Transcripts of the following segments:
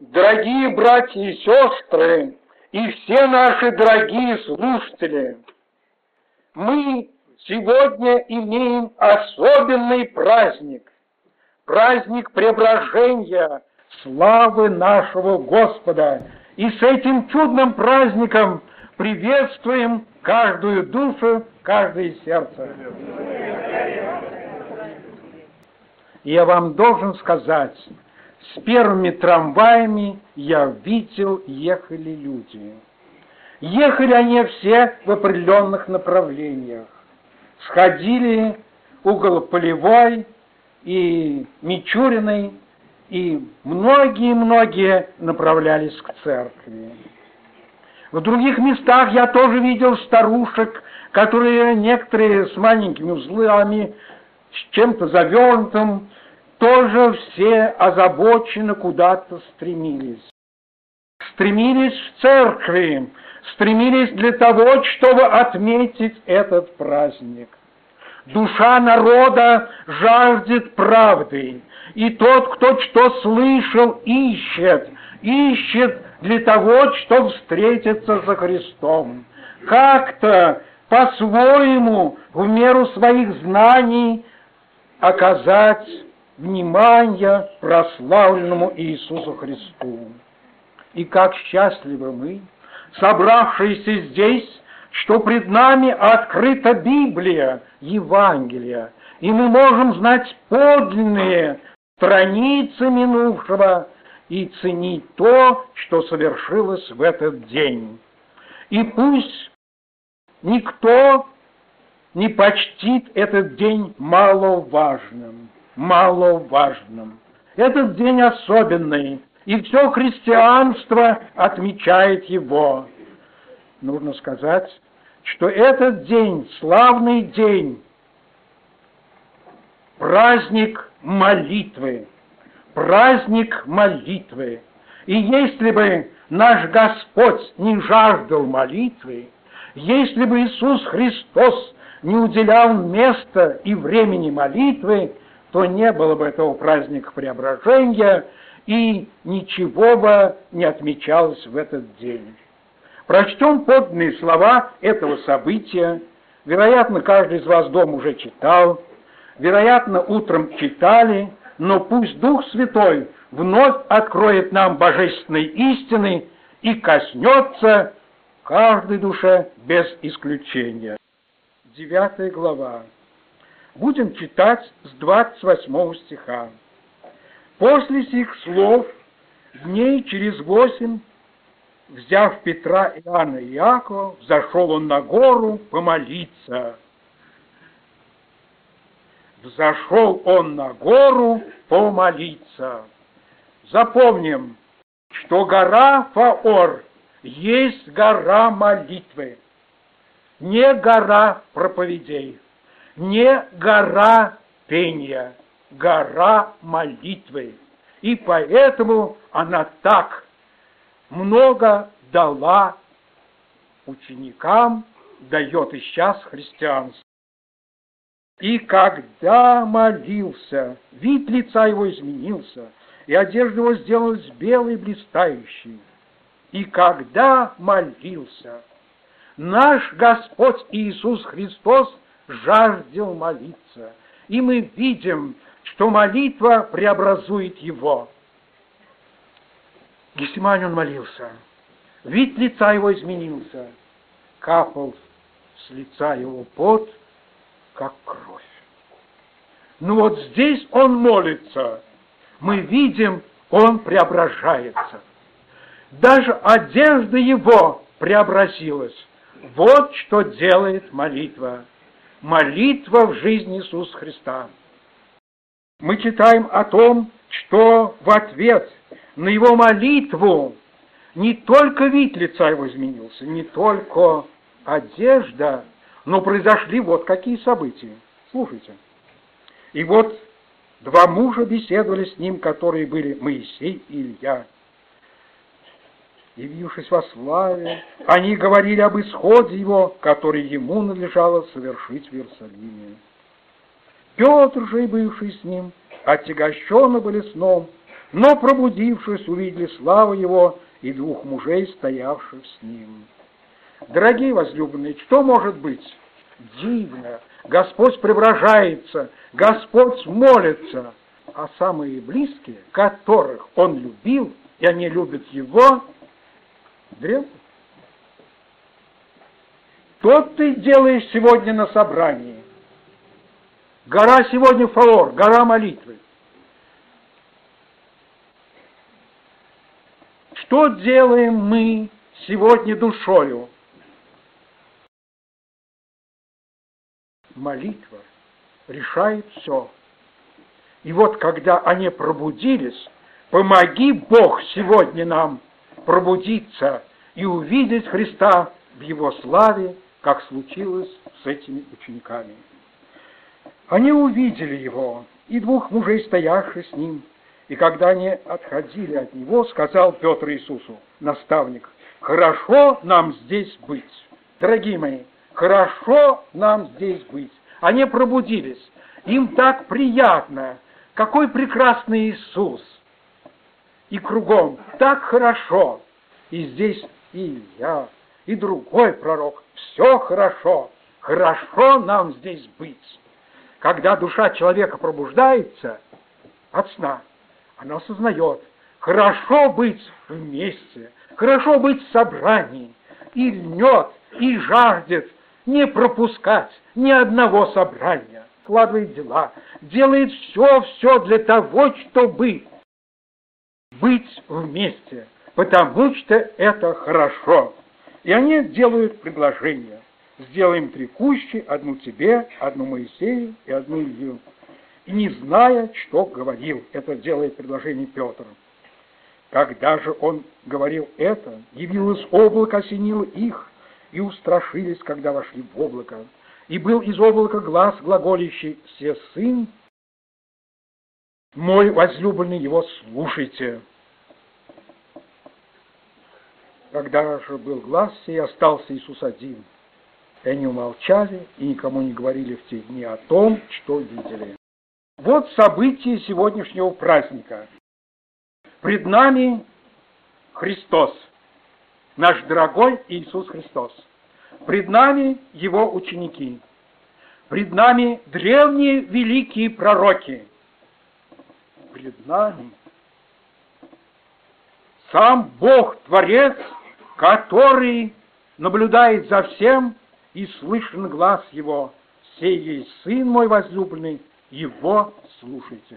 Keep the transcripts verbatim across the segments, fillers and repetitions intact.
дорогие братья и сестры, и все наши дорогие слушатели, мы сегодня имеем особенный праздник, праздник преображения славы нашего Господа. И с этим чудным праздником приветствуем каждую душу, каждое сердце. Я вам должен сказать, с первыми трамваями я видел, ехали люди. Ехали они все в определенных направлениях. Сходили угол Полевой и Мичуриной, и многие-многие направлялись к церкви. В других местах я тоже видел старушек, которые некоторые с маленькими узлами, с чем-то завернутым, тоже все озабоченно куда-то стремились. Стремились в церкви, стремились для того, чтобы отметить этот праздник. Душа народа жаждет правды, и тот, кто что слышал, ищет, ищет для того, чтобы встретиться со Христом. Как-то по-своему, в меру своих знаний, оказать внимание прославленному Иисусу Христу. И как счастливы мы, собравшиеся здесь, что пред нами открыта Библия, Евангелие, и мы можем знать подлинные страницы минувшего и ценить то, что совершилось в этот день. И пусть никто не почтит этот день маловажным, маловажным. Этот день особенный, и все христианство отмечает его. Нужно сказать, что этот день, славный день, праздник молитвы, праздник молитвы. И если бы наш Господь не жаждал молитвы, если бы Иисус Христос не уделял места и времени молитвы, то не было бы этого праздника преображения, и ничего бы не отмечалось в этот день. Прочтем подлинные слова этого события. Вероятно, каждый из вас дома уже читал, вероятно, утром читали, но пусть Дух Святой вновь откроет нам божественные истины и коснется каждой душе без исключения. Девятая глава. Будем читать с двадцать восьмого стиха. «После сих слов дней через восемь, взяв Петра, Иоанна и Иакова, взошел он на гору помолиться. Взошел он на гору помолиться». Запомним, что гора Фаор есть гора молитвы, не гора проповедей, не гора пения, гора молитвы. И поэтому она так много дала ученикам, дает и сейчас христианству. «И когда молился, вид лица его изменился, и одежда его сделалась белой и блистающей. И когда молился». Наш Господь Иисус Христос жаждал молиться, и мы видим, что молитва преобразует его. Гефсимане он молился, вид лица его изменился, капал с лица его пот, как кровь. Ну вот здесь он молится, мы видим, он преображается. Даже одежда его преобразилась. Вот что делает молитва. Молитва в жизни Иисуса Христа. Мы читаем о том, что в ответ на его молитву не только вид лица его изменился, не только одежда, но произошли вот какие события. Слушайте. «И вот два мужа беседовали с ним, которые были Моисей и Илья. Явившись во славе, они говорили об исходе его, который ему надлежало совершить в Иерусалиме. Петр же и бывший с ним отягощены были сном, но, пробудившись, увидели славу его и двух мужей, стоявших с ним. Дорогие возлюбленные, что может быть? Дивно! Господь преображается, Господь молится, а самые близкие, которых Он любил, и они любят Его, древут. Что ты делаешь сегодня на собрании? Гора сегодня фаор, гора молитвы. Что делаем мы сегодня душою? Молитва решает все. И вот когда они пробудились, помоги, Бог, сегодня нам пробудиться и увидеть Христа в Его славе, как случилось с этими учениками. Они увидели Его, и двух мужей, стоявших с Ним. И когда они отходили от Него, сказал Петр Иисусу, наставник, «Хорошо нам здесь быть». Дорогие мои, хорошо нам здесь быть. Они пробудились. Им так приятно. Какой прекрасный Иисус. И кругом так хорошо. И здесь и я, и другой пророк. Все хорошо. Хорошо нам здесь быть. Когда душа человека пробуждается от сна, она осознает, хорошо быть вместе, хорошо быть в собрании, и льнет, и жаждет не пропускать ни одного собрания, складывает дела, делает все-все для того, чтобы быть вместе, потому что это хорошо. И они делают предложение. Сделаем три кущи, одну тебе, одну Моисею и одну Илью. И не зная, что говорил, это делает предложение Петр. Когда же он говорил это, явилось облако, осенило их, и устрашились, когда вошли в облако. И был из облака глас глаголящий, «Се сын мой возлюбленный, его слушайте». Когда же был глас сей, остался Иисус один. И они умолчали и никому не говорили в те дни о том, что видели. Вот событие сегодняшнего праздника. Пред нами Христос, наш дорогой Иисус Христос. Пред нами Его ученики. Пред нами древние великие пророки. Пред нами сам Бог-творец, который наблюдает за всем, и слышен глаз Его, «Сей есть Сын мой возлюбленный, Его слушайте».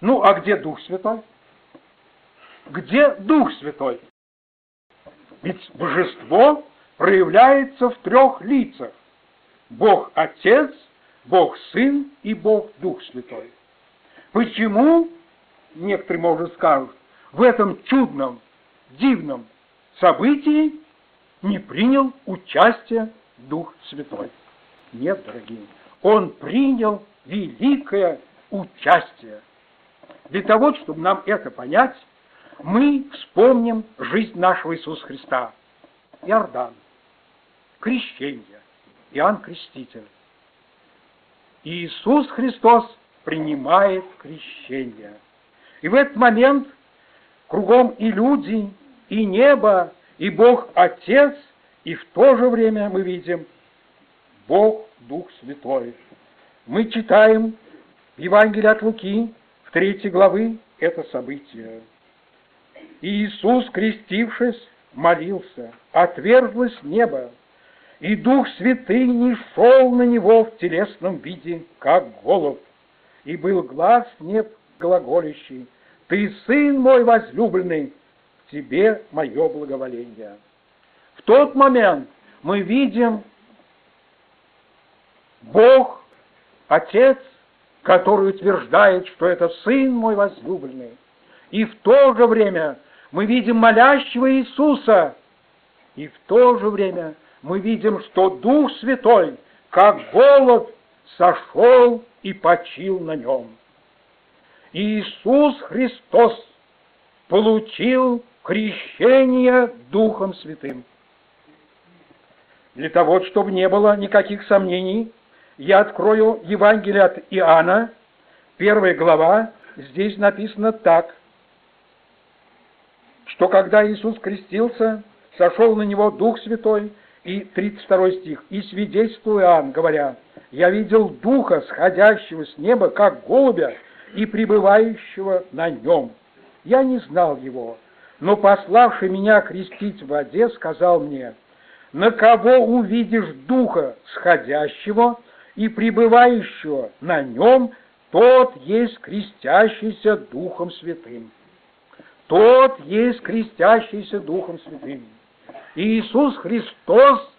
Ну, а где Дух Святой? Где Дух Святой? Ведь Божество проявляется в трех лицах. Бог Отец, Бог Сын и Бог Дух Святой. Почему, некоторые, может, скажут, в этом чудном, дивном событии не принял участие Дух Святой? Нет, дорогие, Он принял великое участие. Для того, чтобы нам это понять, мы вспомним жизнь нашего Иисуса Христа. Иордан, крещение, Иоанн Креститель. Иисус Христос принимает крещение. И в этот момент кругом и люди, и небо, и Бог Отец, и в то же время мы видим Бог Дух Святой. Мы читаем Евангелие от Луки, в третьей главы, это событие. И Иисус, крестившись, молился, отверзлось небо, и Дух Святый не шел на Него в телесном виде, как голубь, и был глаз неб глаголющий, «Ты, Сын мой возлюбленный, Тебе мое благоволение». В тот момент мы видим Бог, Отец, который утверждает, что это Сын мой возлюбленный. И в то же время мы видим молящего Иисуса. И в то же время мы видим, что Дух Святой, как голубь, сошел и почил на нем. Иисус Христос получил крещение Духом Святым. Для того, чтобы не было никаких сомнений, я открою Евангелие от Иоанна, первая глава, здесь написано так, что когда Иисус крестился, сошел на него Дух Святой, и тридцать второй стих, и свидетельствовал Иоанн, говоря: «Я видел Духа, сходящего с неба, как голубя, и пребывающего на нем. Я не знал его, но пославший меня крестить в воде, сказал мне: на кого увидишь Духа, сходящего и пребывающего на нем, тот есть крестящийся Духом Святым». Тот есть крестящийся Духом Святым. И Иисус Христос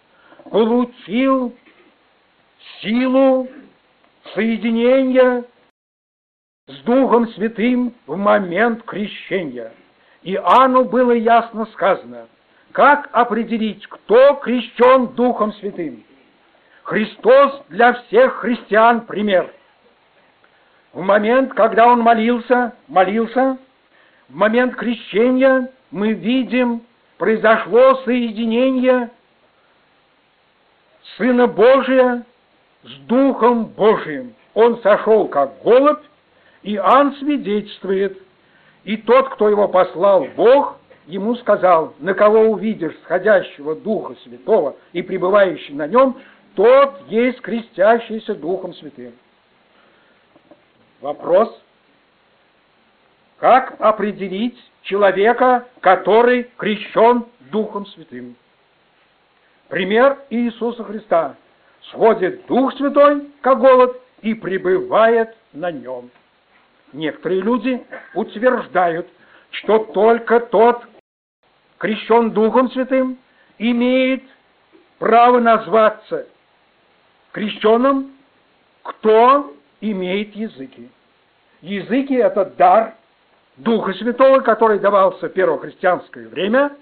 получил силу соединения с Духом Святым в момент крещения. Иоанну было ясно сказано, как определить, кто крещен Духом Святым. Христос для всех христиан пример. В момент, когда Он молился, молился, в момент крещения мы видим, произошло соединение Сына Божия с Духом Божиим. Он сошел как голубь, и Иоанн свидетельствует. И тот, кто его послал, Бог, ему сказал: «На кого увидишь сходящего Духа Святого и пребывающего на нем, тот есть крестящийся Духом Святым». Вопрос: как определить человека, который крещен Духом Святым? Пример Иисуса Христа. Сходит Дух Святой, как голубь, и пребывает на нем. Некоторые люди утверждают, что только тот, крещен Духом Святым, имеет право назваться крещенным, кто имеет языки. Языки – это дар Духа Святого, который давался в первохристианское время,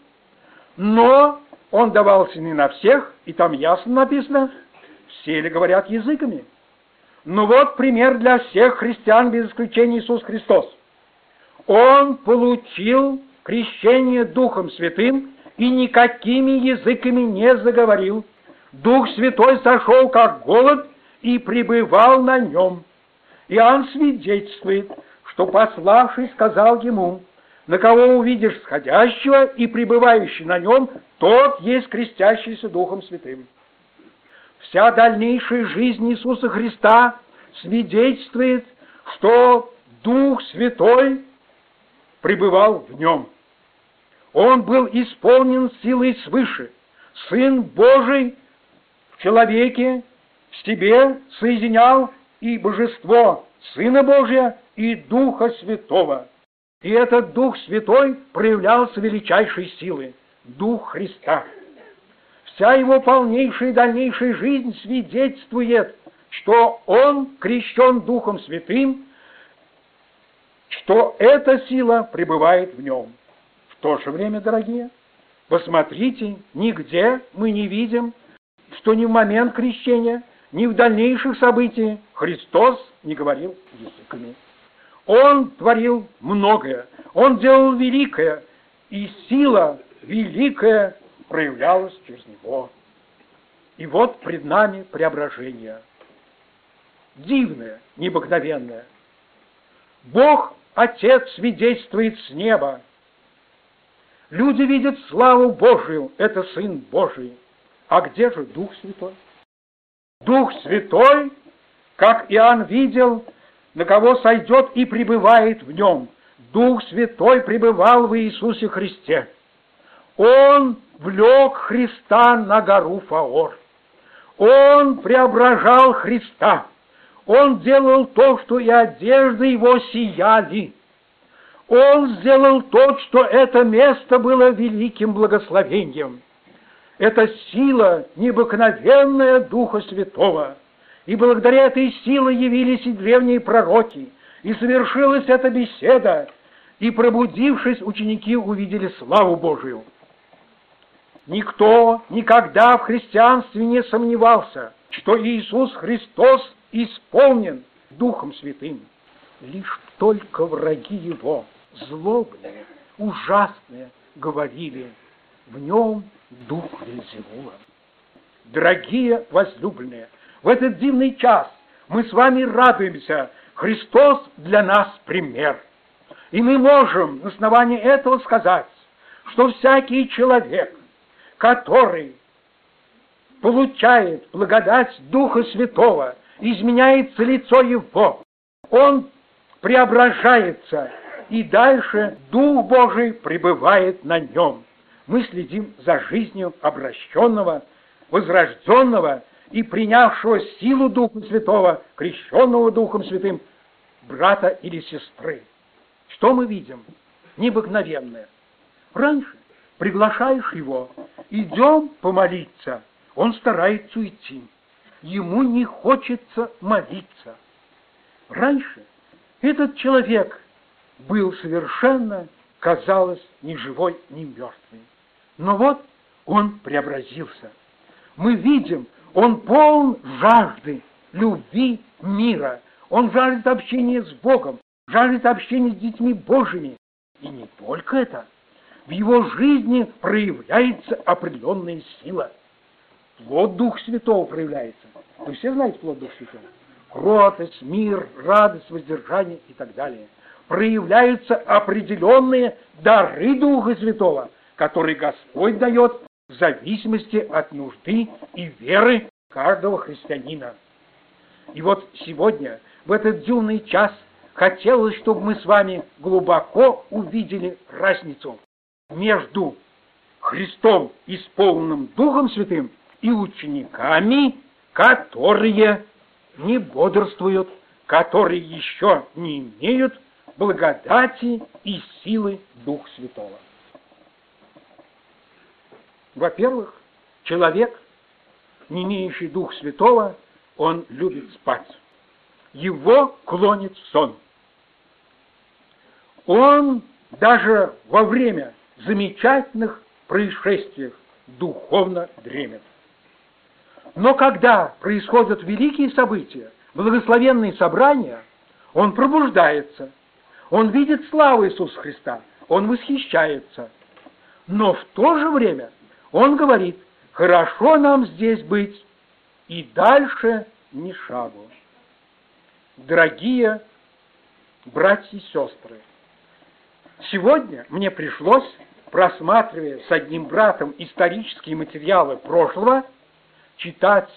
но он давался не на всех, и там ясно написано, все ли говорят языками. Ну вот пример для всех христиан, без исключения, Иисус Христос. Он получил крещение Духом Святым и никакими языками не заговорил. Дух Святой сошел, как голубь, и пребывал на нем. Иоанн свидетельствует, что пославший сказал ему: «На кого увидишь сходящего и пребывающего на нем, тот есть крестящийся Духом Святым». Вся дальнейшая жизнь Иисуса Христа свидетельствует, что Дух Святой пребывал в нем. Он был исполнен силой свыше. Сын Божий в человеке, в себе соединял и божество Сына Божия, и Духа Святого. И этот Дух Святой проявлялся величайшей силой – Дух Христа. Вся его полнейшая и дальнейшая жизнь свидетельствует, что он крещен Духом Святым, что эта сила пребывает в нем. В то же время, дорогие, посмотрите, нигде мы не видим, что ни в момент крещения, ни в дальнейших событиях Христос не говорил языками. Он творил многое, Он делал великое, и сила великая проявлялась через Него. И вот пред нами преображение. Дивное, необыкновенное. Бог Отец свидетельствует с неба. Люди видят славу Божию, это Сын Божий. А где же Дух Святой? Дух Святой, как Иоанн видел, на кого сойдет и пребывает в нем. Дух Святой пребывал в Иисусе Христе. Он влек Христа на гору Фаор. Он преображал Христа. Он делал то, что и одежды его сияли. Он сделал то, что это место было великим благословением. Это сила необыкновенная Духа Святого. И благодаря этой силе явились и древние пророки, и совершилась эта беседа, и, пробудившись, ученики увидели славу Божию. Никто никогда в христианстве не сомневался, что Иисус Христос исполнен Духом Святым. Лишь только враги Его, злобные, ужасные, говорили: в Нем дух Вельзевула. Дорогие возлюбленные, в этот дивный час мы с вами радуемся, Христос для нас пример. И мы можем на основании этого сказать, что всякий человек, который получает благодать Духа Святого, изменяется лицо его, он преображается, и дальше Дух Божий пребывает на нем. Мы следим за жизнью обращенного, возрожденного и принявшего силу Духа Святого, крещенного Духом Святым, брата или сестры. Что мы видим? Необыкновенное. Раньше приглашаешь его, идем помолиться, он старается уйти. Ему не хочется молиться. Раньше этот человек был совершенно, казалось, ни живой, ни мертвый. Но вот он преобразился. Мы видим, он полон жажды любви мира. Он жаждет общения с Богом, жаждет общения с детьми Божьими. И не только это. В его жизни проявляется определенная сила. Плод Духа Святого проявляется. Вы все знаете плод Духа Святого? Кротость, мир, радость, воздержание и так далее. Проявляются определенные дары Духа Святого, которые Господь дает в зависимости от нужды и веры каждого христианина. И вот сегодня, в этот дивный час, хотелось, чтобы мы с вами глубоко увидели разницу между Христом, исполненным Духом Святым, и учениками, которые не бодрствуют, которые еще не имеют благодати и силы Духа Святого. Во-первых, человек, не имеющий Духа Святого, он любит спать. Его клонит в сон. Он даже во время замечательных происшествий духовно дремет. Но когда происходят великие события, благословенные собрания, он пробуждается. Он видит славу Иисуса Христа, он восхищается. Но в то же время он говорит: хорошо нам здесь быть, и дальше ни шагу. Дорогие братья и сестры, сегодня мне пришлось, просматривая с одним братом исторические материалы прошлого, читать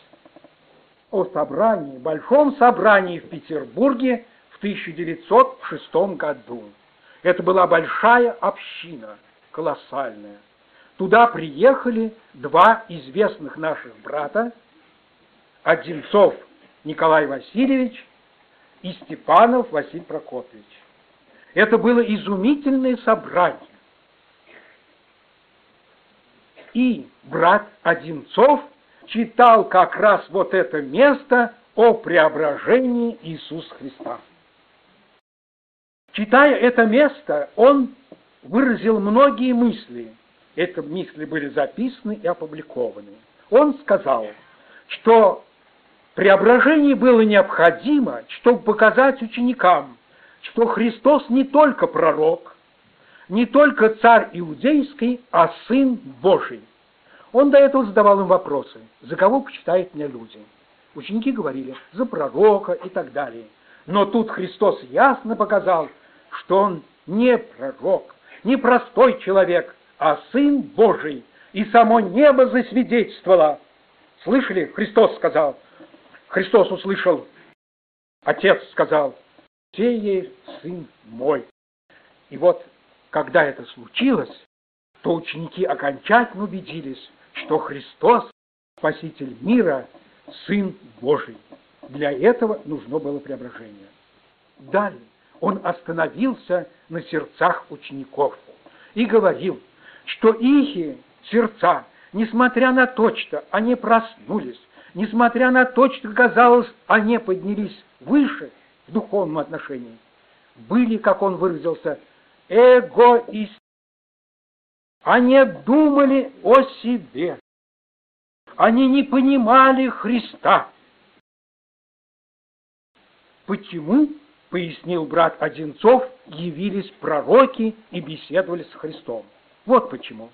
о собрании, большом собрании в Петербурге в тысяча девятьсот шестом году. Это была большая община, колоссальная. Туда приехали два известных наших брата, Одинцов Николай Васильевич и Степанов Василий Прокопович. Это было изумительное собрание. И брат Одинцов читал как раз вот это место о преображении Иисуса Христа. Читая это место, он выразил многие мысли. Эти мысли были записаны и опубликованы. Он сказал, что преображение было необходимо, чтобы показать ученикам, что Христос не только пророк, не только царь иудейский, а Сын Божий. Он до этого задавал им вопросы: за кого почитают меня люди? Ученики говорили: за пророка и так далее. Но тут Христос ясно показал, что он не пророк, не простой человек, а Сын Божий. И само небо засвидетельствовало. Слышали? Христос сказал. Христос услышал. Отец сказал: «Сей Сын мой». И вот, когда это случилось, то ученики окончательно убедились, что Христос, Спаситель мира, Сын Божий. Для этого нужно было преображение. Далее он остановился на сердцах учеников и говорил, что их сердца, несмотря на то, что они проснулись, несмотря на то, что, казалось, они поднялись выше в духовном отношении, были, как он выразился, эгоисты. Они думали о себе. Они не понимали Христа. Почему, пояснил брат Одинцов, явились пророки и беседовали с Христом? Вот почему.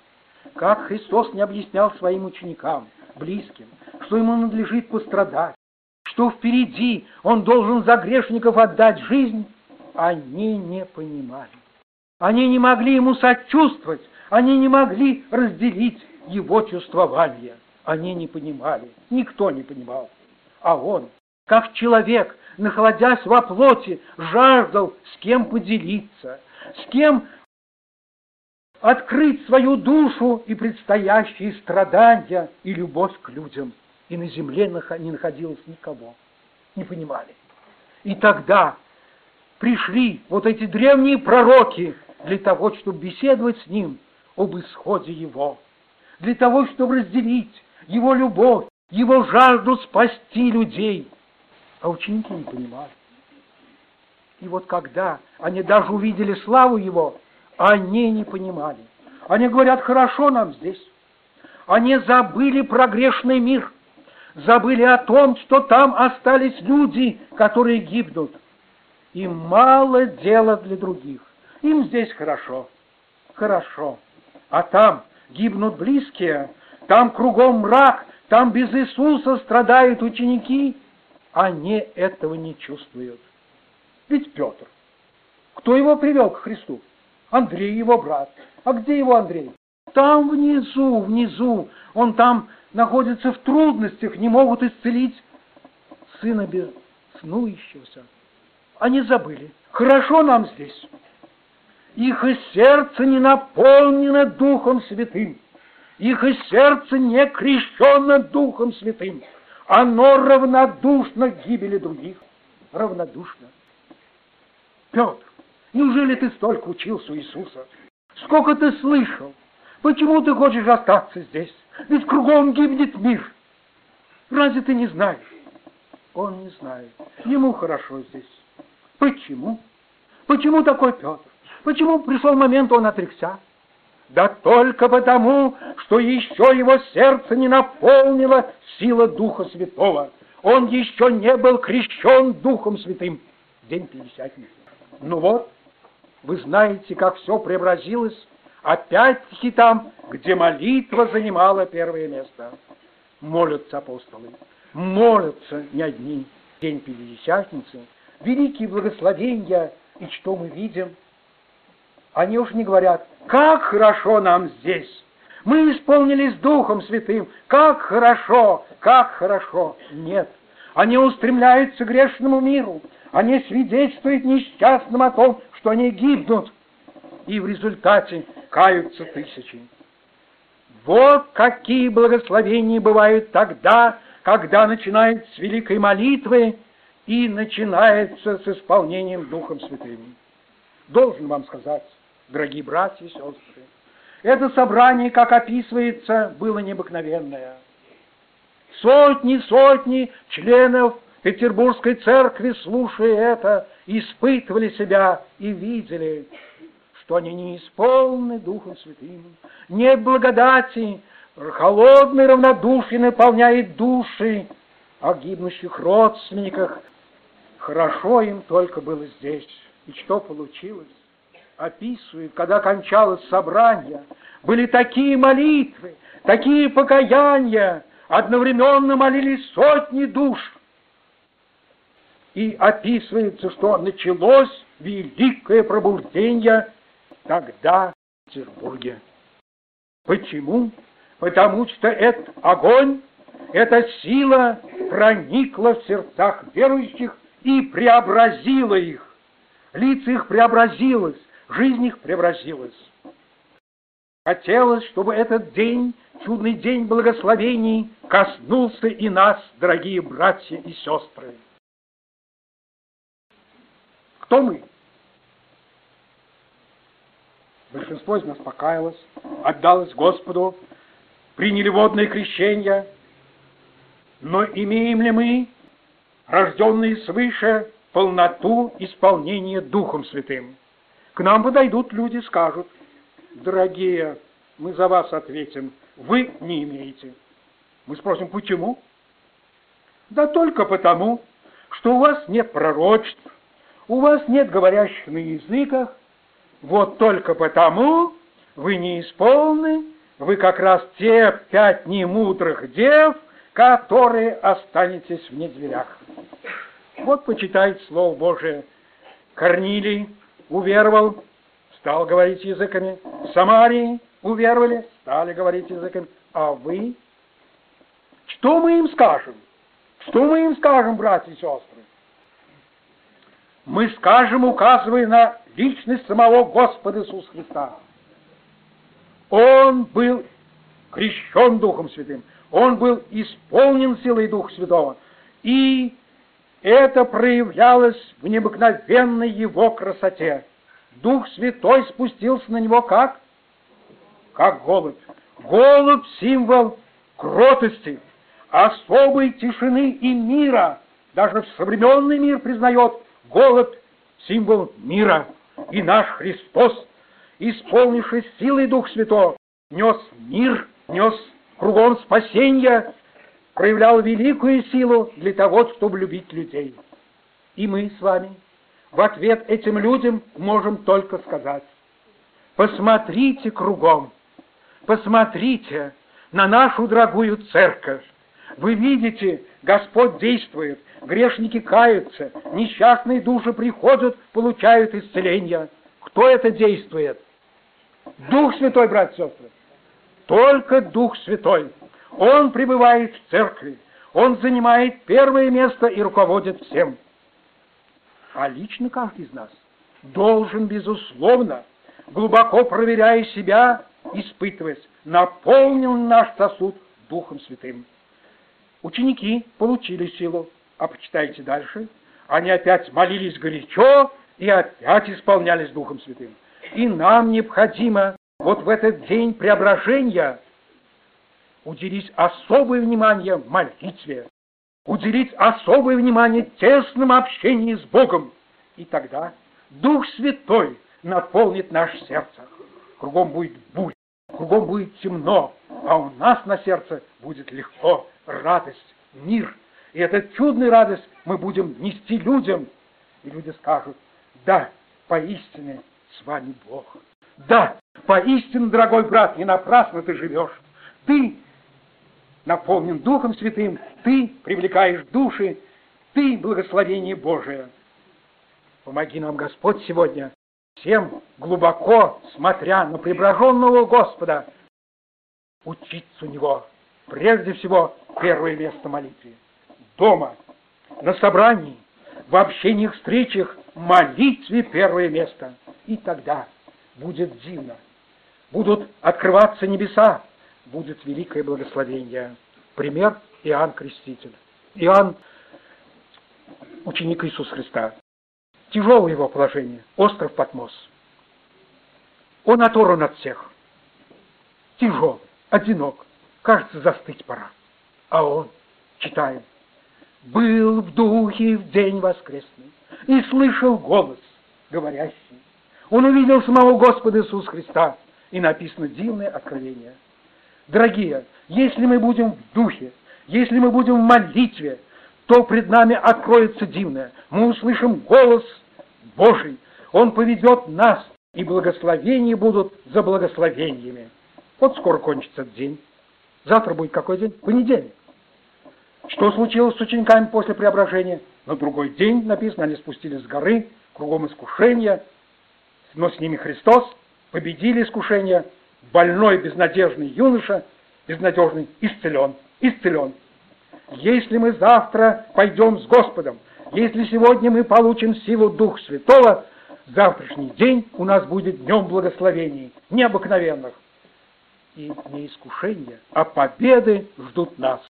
Как Христос не объяснял своим ученикам, близким, что ему надлежит пострадать, что впереди он должен за грешников отдать жизнь, они не понимали. Они не могли ему сочувствовать, они не могли разделить его чувствование. Они не понимали, никто не понимал. А он, как человек, находясь во плоти, жаждал с кем поделиться, с кем открыть свою душу и предстоящие страдания и любовь к людям. И на земле не находилось никого. Не понимали. И тогда пришли вот эти древние пророки для того, чтобы беседовать с ним об исходе его, для того, чтобы разделить его любовь, его жажду спасти людей. А ученики не понимали. И вот когда они даже увидели славу его, они не понимали. Они говорят, хорошо нам здесь. Они забыли про грешный мир, забыли о том, что там остались люди, которые гибнут. И мало дела для других. Им здесь хорошо. Хорошо. А там гибнут близкие, там кругом мрак, там без Иисуса страдают ученики. Они этого не чувствуют. Ведь Петр. Кто его привел к Христу? Андрей, его брат. А где его Андрей? Там внизу, внизу. Он там находится в трудностях, не могут исцелить сына беснующегося. Они забыли. Хорошо нам здесь. Их и сердце не наполнено Духом Святым. Их и сердце не крещено Духом Святым. Оно равнодушно к гибели других. Равнодушно. Петр, неужели ты столько учился у Иисуса? Сколько ты слышал? Почему ты хочешь остаться здесь? Ведь кругом гибнет мир. Разве ты не знаешь? Он не знает. Ему хорошо здесь. Почему? Почему такой Петр? Почему пришел момент, он отрекся? Да только потому, что еще его сердце не наполнило сила Духа Святого. Он еще не был крещен Духом Святым. День Пятидесятницы. Ну вот, вы знаете, как все преобразилось. Опять-таки там, где молитва занимала первое место. Молятся апостолы. Молятся не одни. День Пятидесятницы. Великие благословения. И что мы видим? Они уж не говорят, как хорошо нам здесь. Мы исполнились Духом Святым. Как хорошо, как хорошо. Нет. Они устремляются к грешному миру. Они свидетельствуют несчастным о том, что они гибнут. И в результате каются тысячи. Вот какие благословения бывают тогда, когда начинают с великой молитвы и начинается с исполнением Духом Святым. Должен вам сказать, дорогие братья и сестры, это собрание, как описывается, было необыкновенное. Сотни, сотни членов Петербургской церкви, слушая это, испытывали себя и видели, что они не исполнены Духом Святым. Нет благодати, холодное равнодушие наполняет души о гибнущих родственниках. Хорошо им только было здесь. И что получилось? Описывают, когда кончалось собрание, были такие молитвы, такие покаяния, одновременно молились сотни душ. И описывается, что началось великое пробуждение тогда в Петербурге. Почему? Потому что этот огонь, эта сила проникла в сердцах верующих и преобразила их. Лица их преобразилось, жизнь их преобразилась. Хотелось, чтобы этот день, чудный день благословений, коснулся и нас, дорогие братья и сестры. Кто мы? Большинство из нас покаялось, отдалось Господу, приняли водное крещение. Но имеем ли мы, рожденные свыше, полноту исполнения Духом Святым? К нам подойдут люди, скажут, дорогие, мы за вас ответим, вы не имеете. Мы спросим, почему? Да только потому, что у вас нет пророчеств, у вас нет говорящих на языках, вот только потому вы не исполнены, вы как раз те пять немудрых дев, которые останетесь вне дверях. Вот почитает Слово Божие. Корнилий уверовал, стал говорить языками. Самарии уверовали, стали говорить языками. А вы? Что мы им скажем? Что мы им скажем, братья и сестры? Мы скажем, указывая на личность самого Господа Иисуса Христа. Он был крещен Духом Святым. Он был исполнен силой Духа Святого. И это проявлялось в необыкновенной его красоте. Дух Святой спустился на него как? Как голубь. Голубь – символ кротости, особой тишины и мира. Даже в современный мир признает голубь – символ мира. И наш Христос, исполнившись силой Духа Святого, нес мир, нес кругом спасения, проявлял великую силу для того, чтобы любить людей. И мы с вами в ответ этим людям можем только сказать: посмотрите кругом, посмотрите на нашу дорогую церковь. Вы видите, Господь действует, грешники каются, несчастные души приходят, получают исцеление. Кто это действует? Дух Святой, братья и сестры. Только Дух Святой. Он пребывает в церкви. Он занимает первое место и руководит всем. А лично каждый из нас должен, безусловно, глубоко проверяя себя, испытываясь, наполнил наш сосуд Духом Святым. Ученики получили силу. А почитайте дальше. Они опять молились горячо и опять исполнялись Духом Святым. И нам необходимо вот в этот день преображения уделить особое внимание молитве, уделить особое внимание тесном общении с Богом. И тогда Дух Святой наполнит наше сердце. Кругом будет буря, кругом будет темно, а у нас на сердце будет легко, радость, мир. И эту чудную радость мы будем нести людям. И люди скажут: да, поистине с вами Бог. Да, поистине, дорогой брат, не напрасно ты живешь. Ты наполнен Духом Святым, ты привлекаешь души, ты благословение Божие. Помоги нам, Господь, сегодня всем, глубоко смотря на преображенного Господа, учиться у Него. Прежде всего, первое место молитвы. Дома, на собрании, в общениях, встречах, молитве первое место. И тогда будет дивно, будут открываться небеса, будет великое благословение. Пример Иоанн Креститель. Иоанн, ученик Иисуса Христа. Тяжелое его положение. Остров Патмос. Он оторван от всех. Тяжел, одинок. Кажется, застыть пора. А он, читаем, был в духе в день воскресный и слышал голос говорящий. Он увидел самого Господа Иисуса Христа. И написано дивное откровение. Дорогие, если мы будем в духе, если мы будем в молитве, то пред нами откроется дивное. Мы услышим голос Божий. Он поведет нас, и благословения будут за благословениями. Вот скоро кончится этот день. Завтра будет какой день? Понедельник. Что случилось с учениками после преображения? На другой день, написано, они спустились с горы, кругом искушения, но с ними Христос, победили искушение. Больной, безнадежный юноша, безнадежный, исцелен, исцелен. Если мы завтра пойдем с Господом, если сегодня мы получим силу Духа Святого, завтрашний день у нас будет днем благословений, необыкновенных. И не искушения, а победы ждут нас.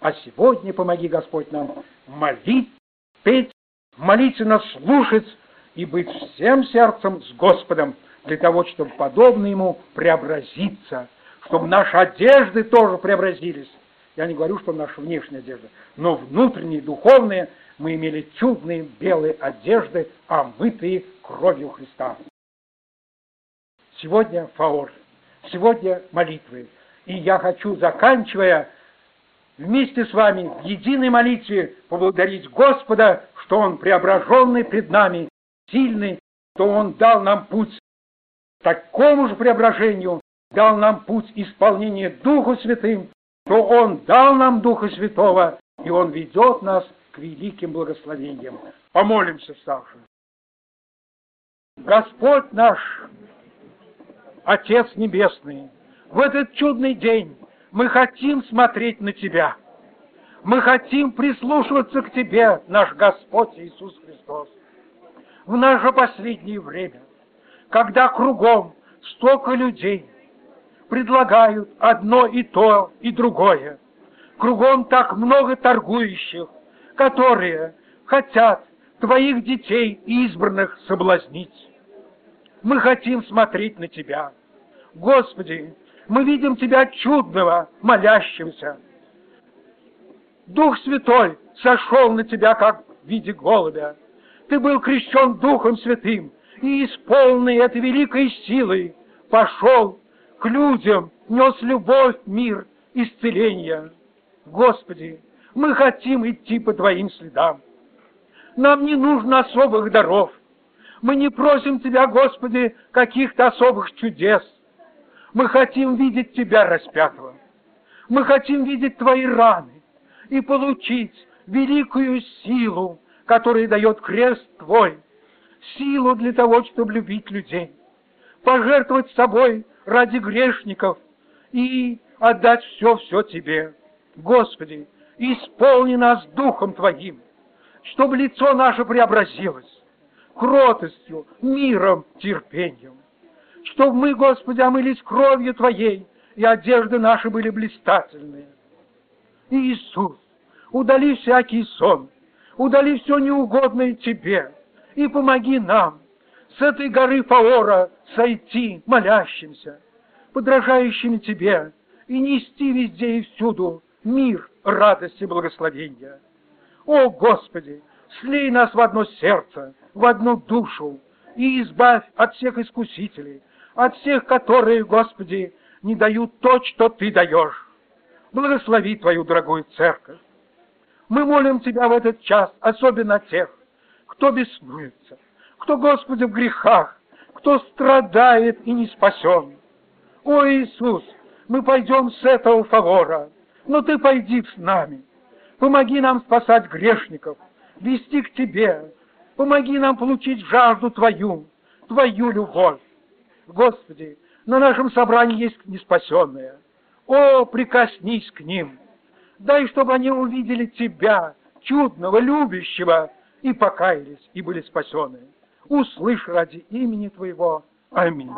А сегодня помоги, Господь, нам молить, петь, молитвенно слушать и быть всем сердцем с Господом, для того, чтобы подобно Ему преобразиться, чтобы наши одежды тоже преобразились. Я не говорю, что наша внешняя одежда, но внутренние, духовные, мы имели чудные белые одежды, омытые кровью Христа. Сегодня фаор, сегодня молитвы. И я хочу, заканчивая, вместе с вами в единой молитве поблагодарить Господа, что Он преображенный пред нами, сильный, что Он дал нам путь такому же преображению, дал нам путь исполнения Духу Святым, то Он дал нам Духа Святого, и Он ведет нас к великим благословением. Помолимся, Саша. Господь наш, Отец Небесный, в этот чудный день мы хотим смотреть на Тебя. Мы хотим прислушиваться к Тебе, наш Господь Иисус Христос. В наше последнее время, когда кругом столько людей предлагают одно и то, и другое, кругом так много торгующих, которые хотят Твоих детей и избранных соблазнить. Мы хотим смотреть на Тебя. Господи, мы видим Тебя чудного, молящегося. Дух Святой сошел на Тебя, как в виде голубя. Ты был крещен Духом Святым и, исполненный этой великой силой, пошел к людям, нес любовь, мир, исцеление. Господи, мы хотим идти по Твоим следам. Нам не нужно особых даров. Мы не просим Тебя, Господи, каких-то особых чудес. Мы хотим видеть Тебя распятого. Мы хотим видеть Твои раны и получить великую силу, которую дает крест Твой. Силу для того, чтобы любить людей. Пожертвовать собой ради грешников и отдать все-все Тебе. Господи, исполни нас Духом Твоим, чтобы лицо наше преобразилось кротостью, миром, терпением. Чтобы мы, Господи, омылись кровью Твоей, и одежды наши были блистательные. Иисус, удали всякий сон, удали все неугодное Тебе, и помоги нам с этой горы Фаора сойти молящимся, подражающим Тебе, и нести везде и всюду мир, радость и благословение. О, Господи, слей нас в одно сердце, в одну душу, и избавь от всех искусителей, от всех, которые, Господи, не дают то, что Ты даешь. Благослови Твою дорогую церковь. Мы молим Тебя в этот час, особенно тех, кто беснуется, кто, Господи, в грехах, кто страдает и не спасен. О, Иисус, мы пойдем с этого фавора, но Ты пойди с нами. Помоги нам спасать грешников, вести к Тебе. Помоги нам получить жажду Твою, Твою любовь. Господи, на нашем собрании есть неспасенные. О, прикоснись к ним. Дай, чтобы они увидели Тебя, чудного, любящего, и покаялись, и были спасены. Услышь ради имени Твоего. Аминь.